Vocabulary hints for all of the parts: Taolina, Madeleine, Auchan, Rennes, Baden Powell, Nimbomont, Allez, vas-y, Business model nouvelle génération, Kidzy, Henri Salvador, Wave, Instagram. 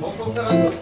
Bon concert à tous.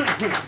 Merci.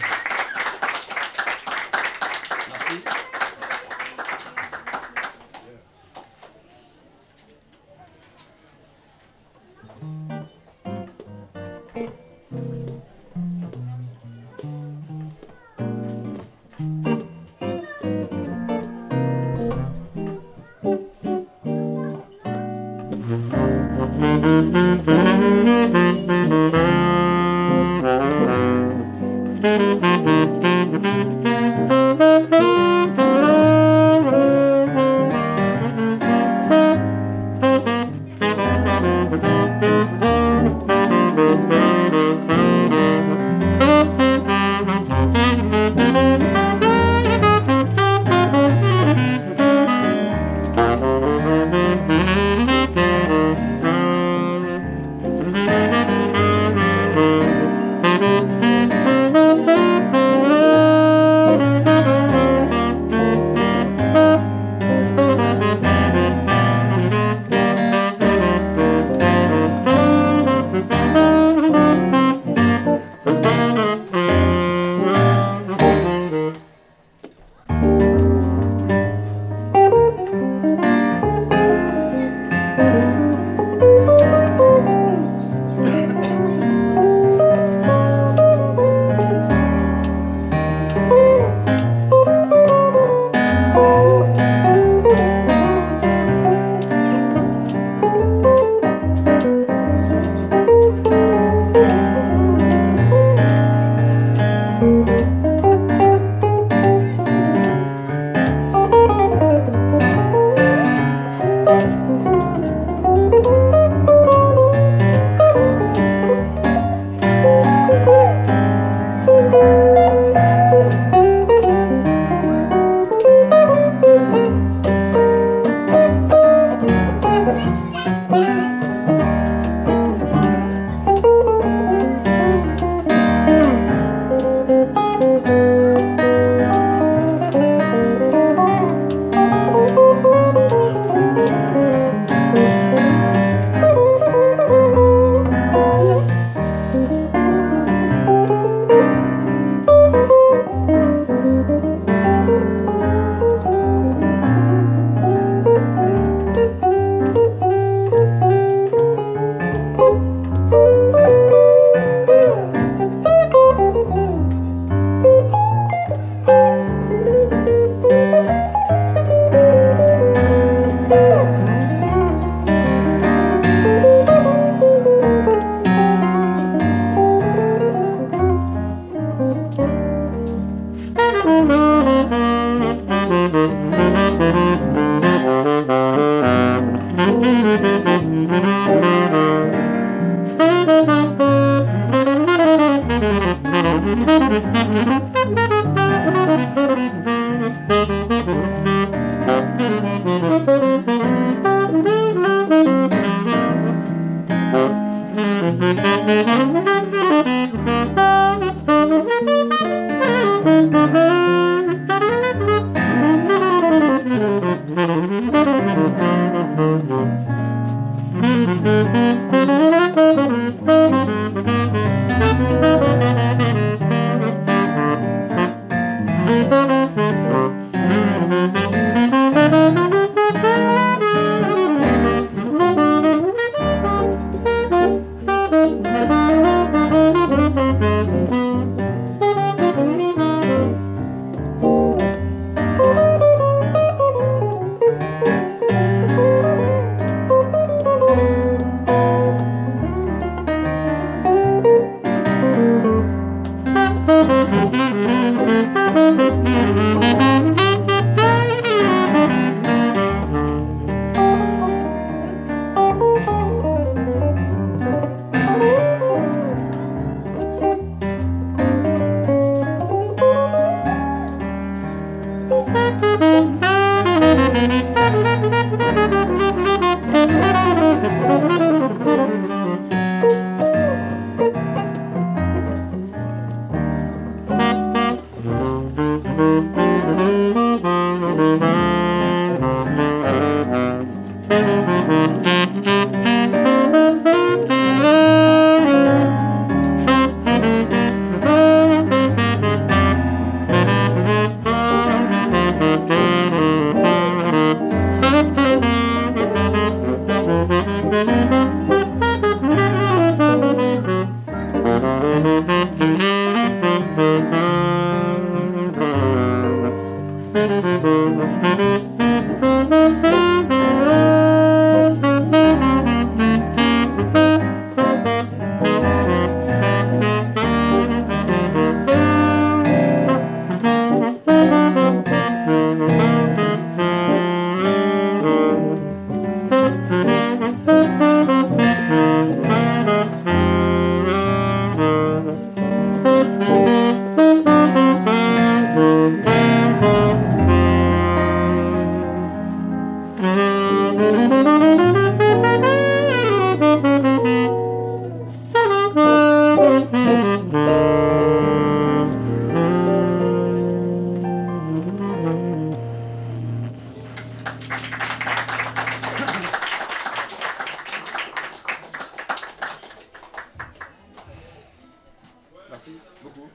Merci beaucoup.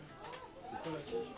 C'est quoi la fiche?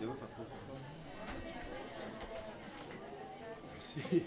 Théo, pas trop. Merci.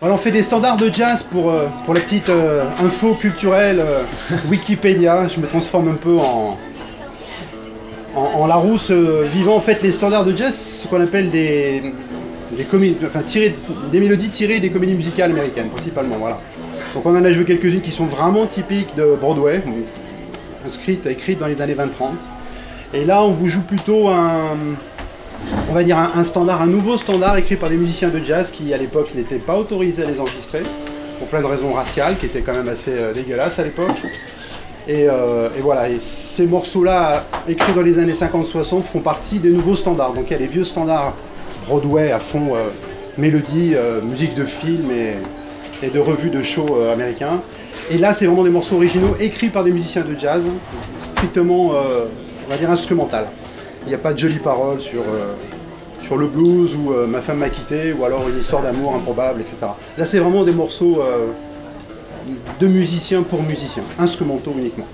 On fait des standards de jazz pour la petite info culturelle Wikipédia. Je me transforme un peu en Larousse vivant. En fait, les standards de jazz, ce qu'on appelle des mélodies tirées des comédies musicales américaines, principalement. Voilà. Donc on en a joué quelques-unes qui sont vraiment typiques de Broadway, écrites dans les années 20-30. Et là, on vous joue plutôt un nouveau standard écrit par des musiciens de jazz qui, à l'époque, n'étaient pas autorisés à les enregistrer, pour plein de raisons raciales, qui étaient quand même assez dégueulasses à l'époque. Et voilà, et ces morceaux-là, écrits dans les années 50-60, font partie des nouveaux standards. Donc il y a les vieux standards Broadway à fond, mélodie, musique de film et de revues de shows américains. Et là, c'est vraiment des morceaux originaux écrits par des musiciens de jazz, strictement, instrumental. Il n'y a pas de jolies paroles sur le blues ou ma femme m'a quitté ou alors une histoire d'amour improbable, etc. Là, c'est vraiment des morceaux de musiciens pour musiciens, instrumentaux uniquement.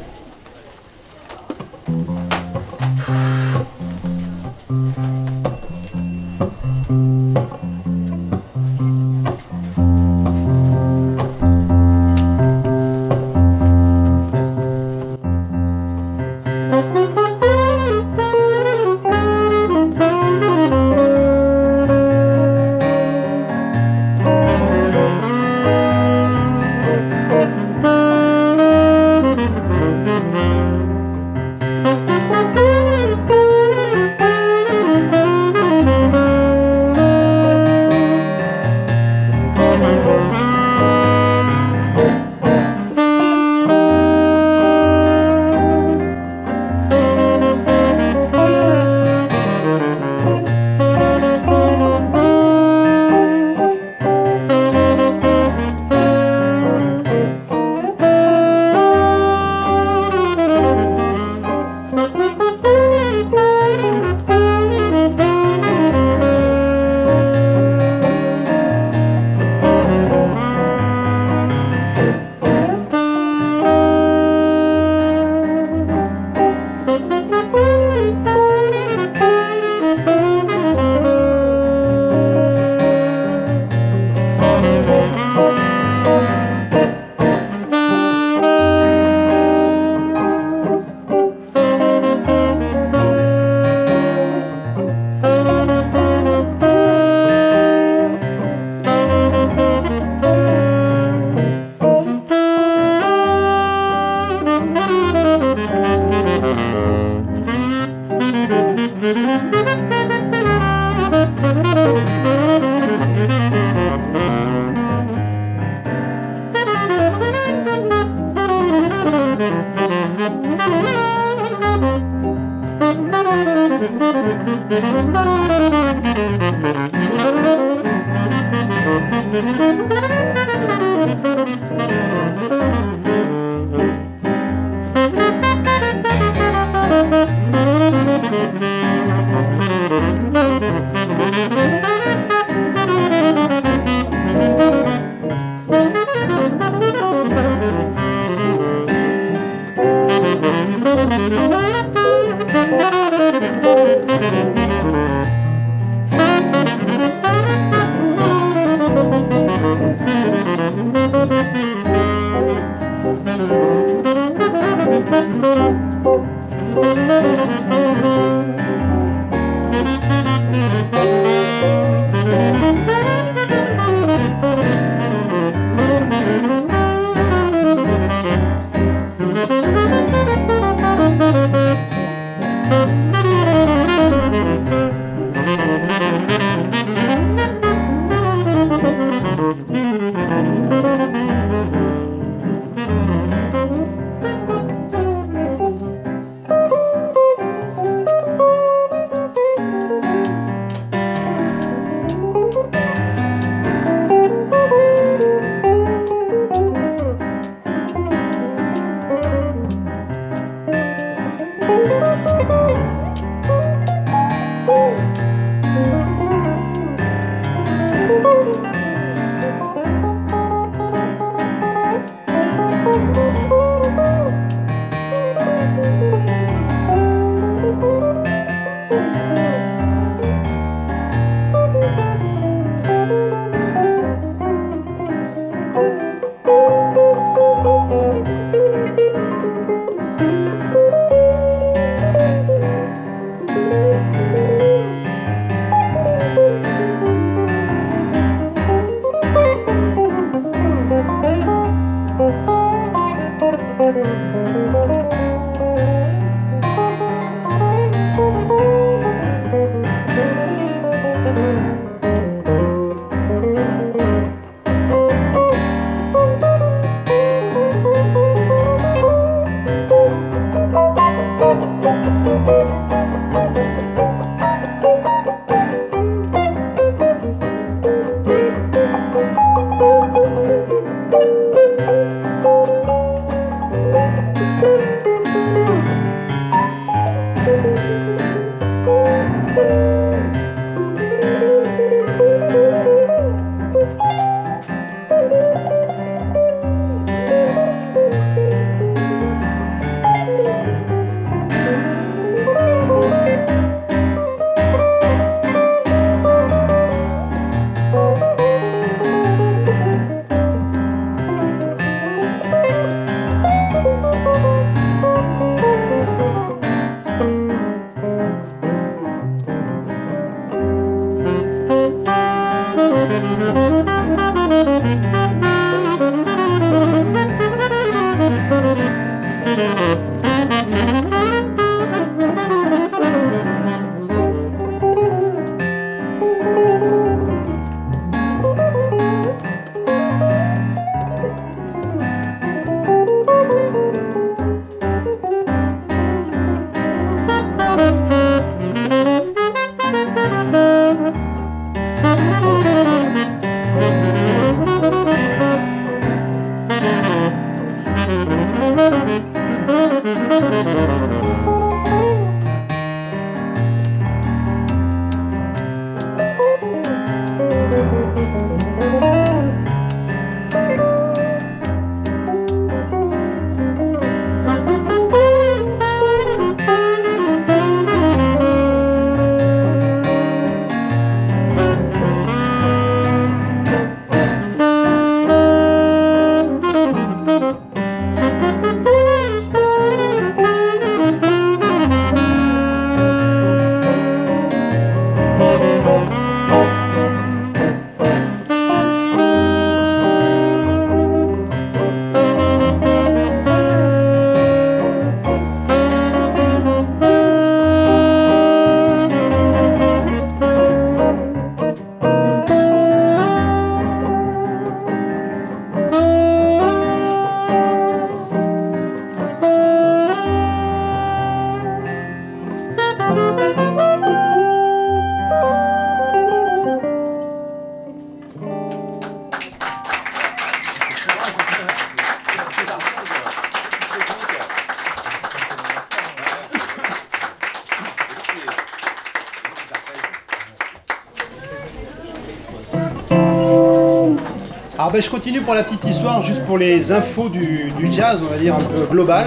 Je continue pour la petite histoire, juste pour les infos du jazz, on va dire un peu global.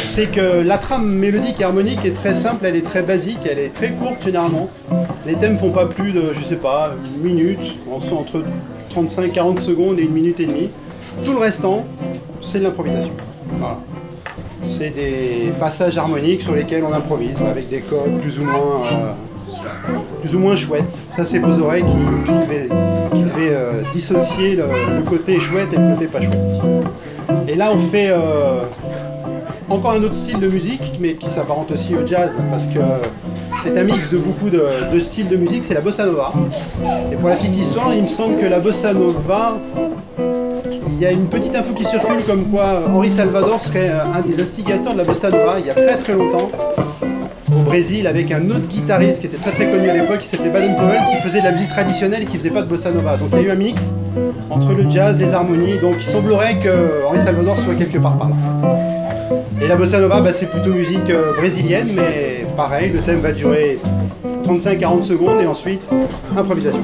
c'est que la trame mélodique et harmonique est très simple, elle est très basique, elle est très courte généralement. Les thèmes font pas plus de, je sais pas, une minute, entre 35-40 secondes et une minute et demie. Tout le restant, c'est de l'improvisation. Voilà. C'est des passages harmoniques sur lesquels on improvise, avec des codes plus ou moins chouettes. Ça, c'est vos oreilles qui devaient dissocier le côté chouette et le côté pas chouette. Et là, on fait encore un autre style de musique, mais qui s'apparente aussi au jazz, parce que c'est un mix de beaucoup de styles de musique, c'est la bossa nova. Et pour la petite histoire, il me semble que la bossa nova, il y a une petite info qui circule comme quoi Henri Salvador serait un des instigateurs de la bossa nova il y a très très longtemps au Brésil, avec un autre guitariste qui était très très connu à l'époque, qui s'appelait Baden Powell, qui faisait de la musique traditionnelle et qui faisait pas de bossa nova. Donc il y a eu un mix entre le jazz, les harmonies, donc il semblerait que Henri Salvador soit quelque part par là. Et la bossa nova, bah, c'est plutôt musique brésilienne, mais pareil, le thème va durer 35-40 secondes et ensuite improvisation.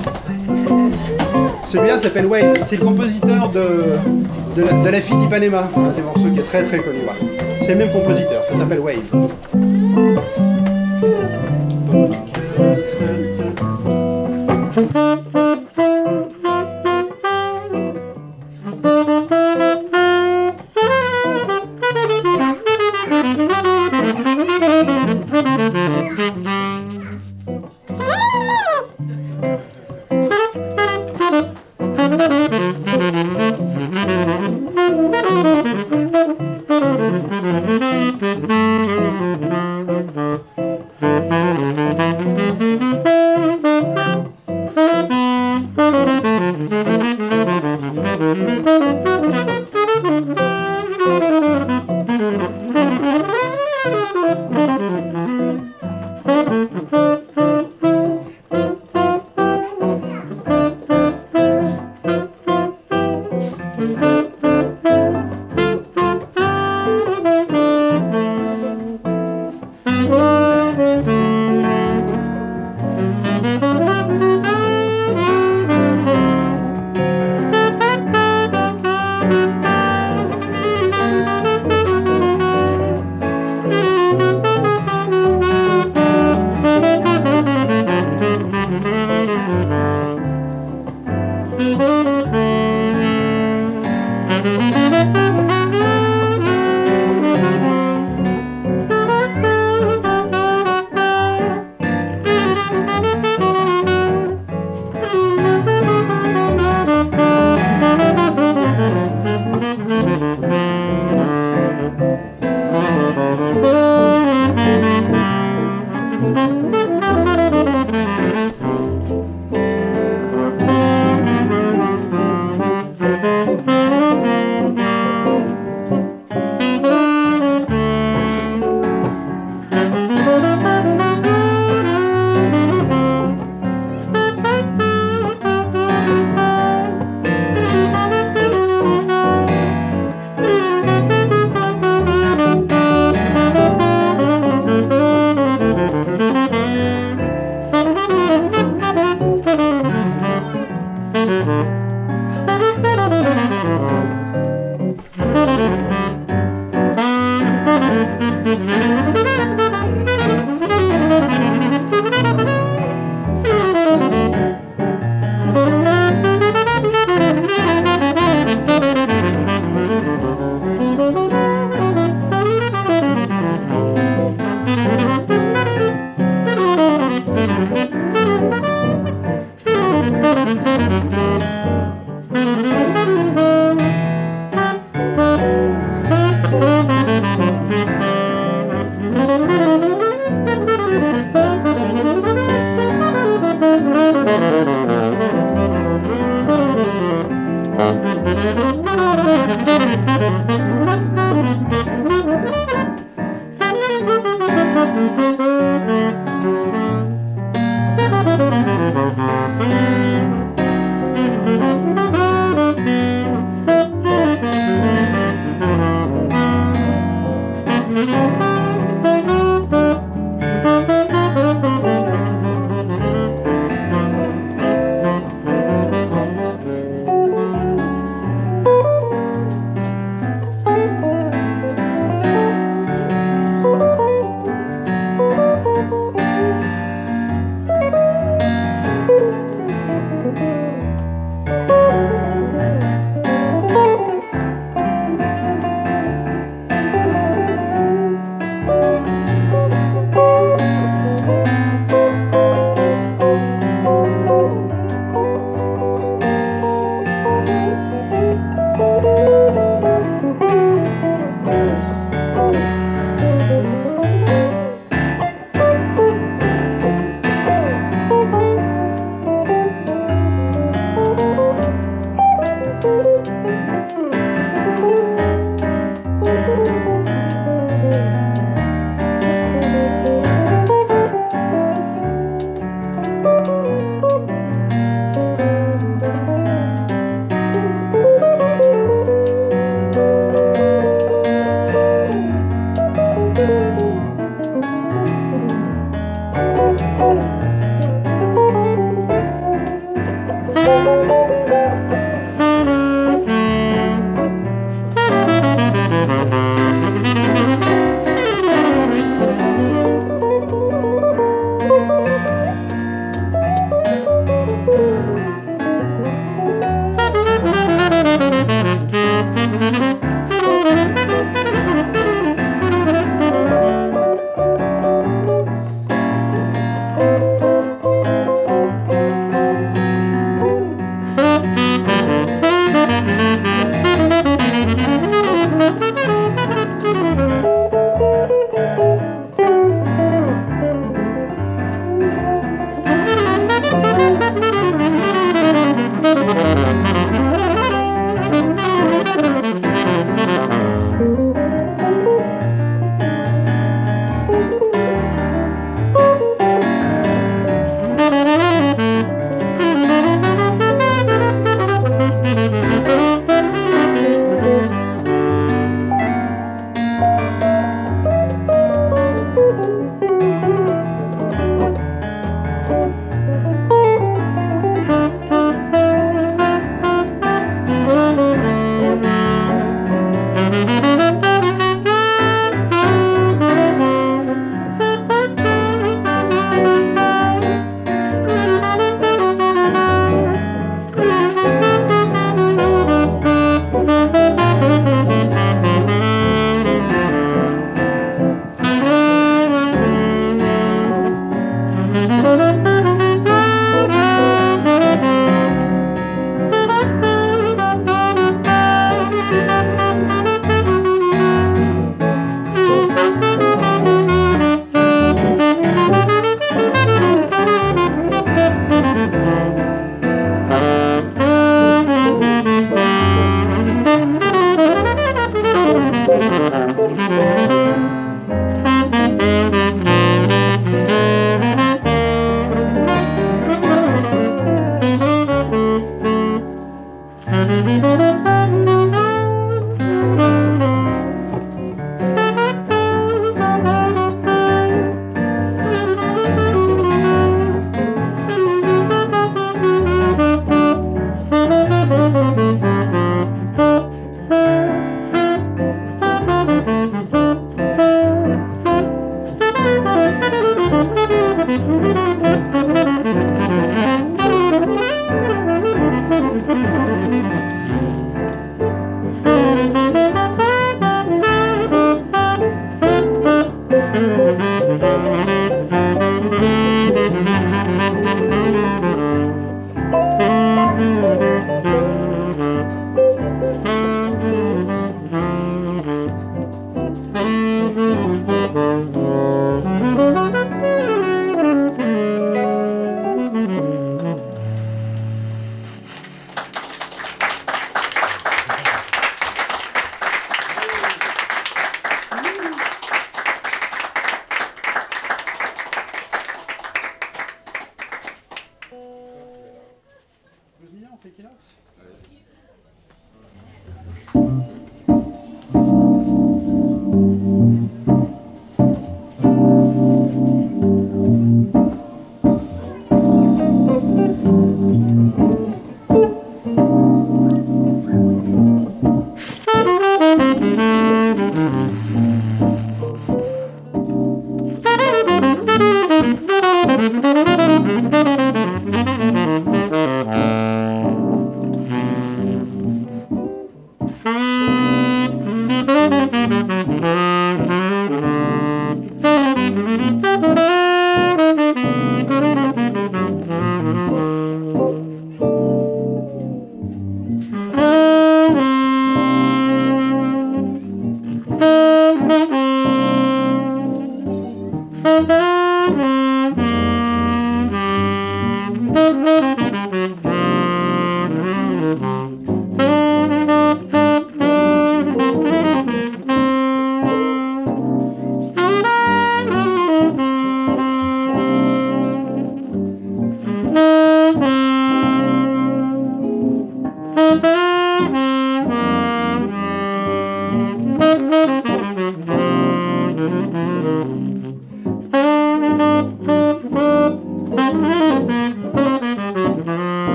Celui-là s'appelle Wave, c'est le compositeur de la fille d'Ipanema, un des morceaux qui est très très connu. Voilà. C'est le même compositeur, ça s'appelle Wave.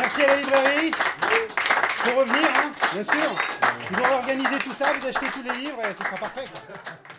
Merci à la librairie. Pour revenir, hein, bien sûr. Vous aurez organisé tout ça, vous achetez tous les livres et ce sera parfait. Quoi.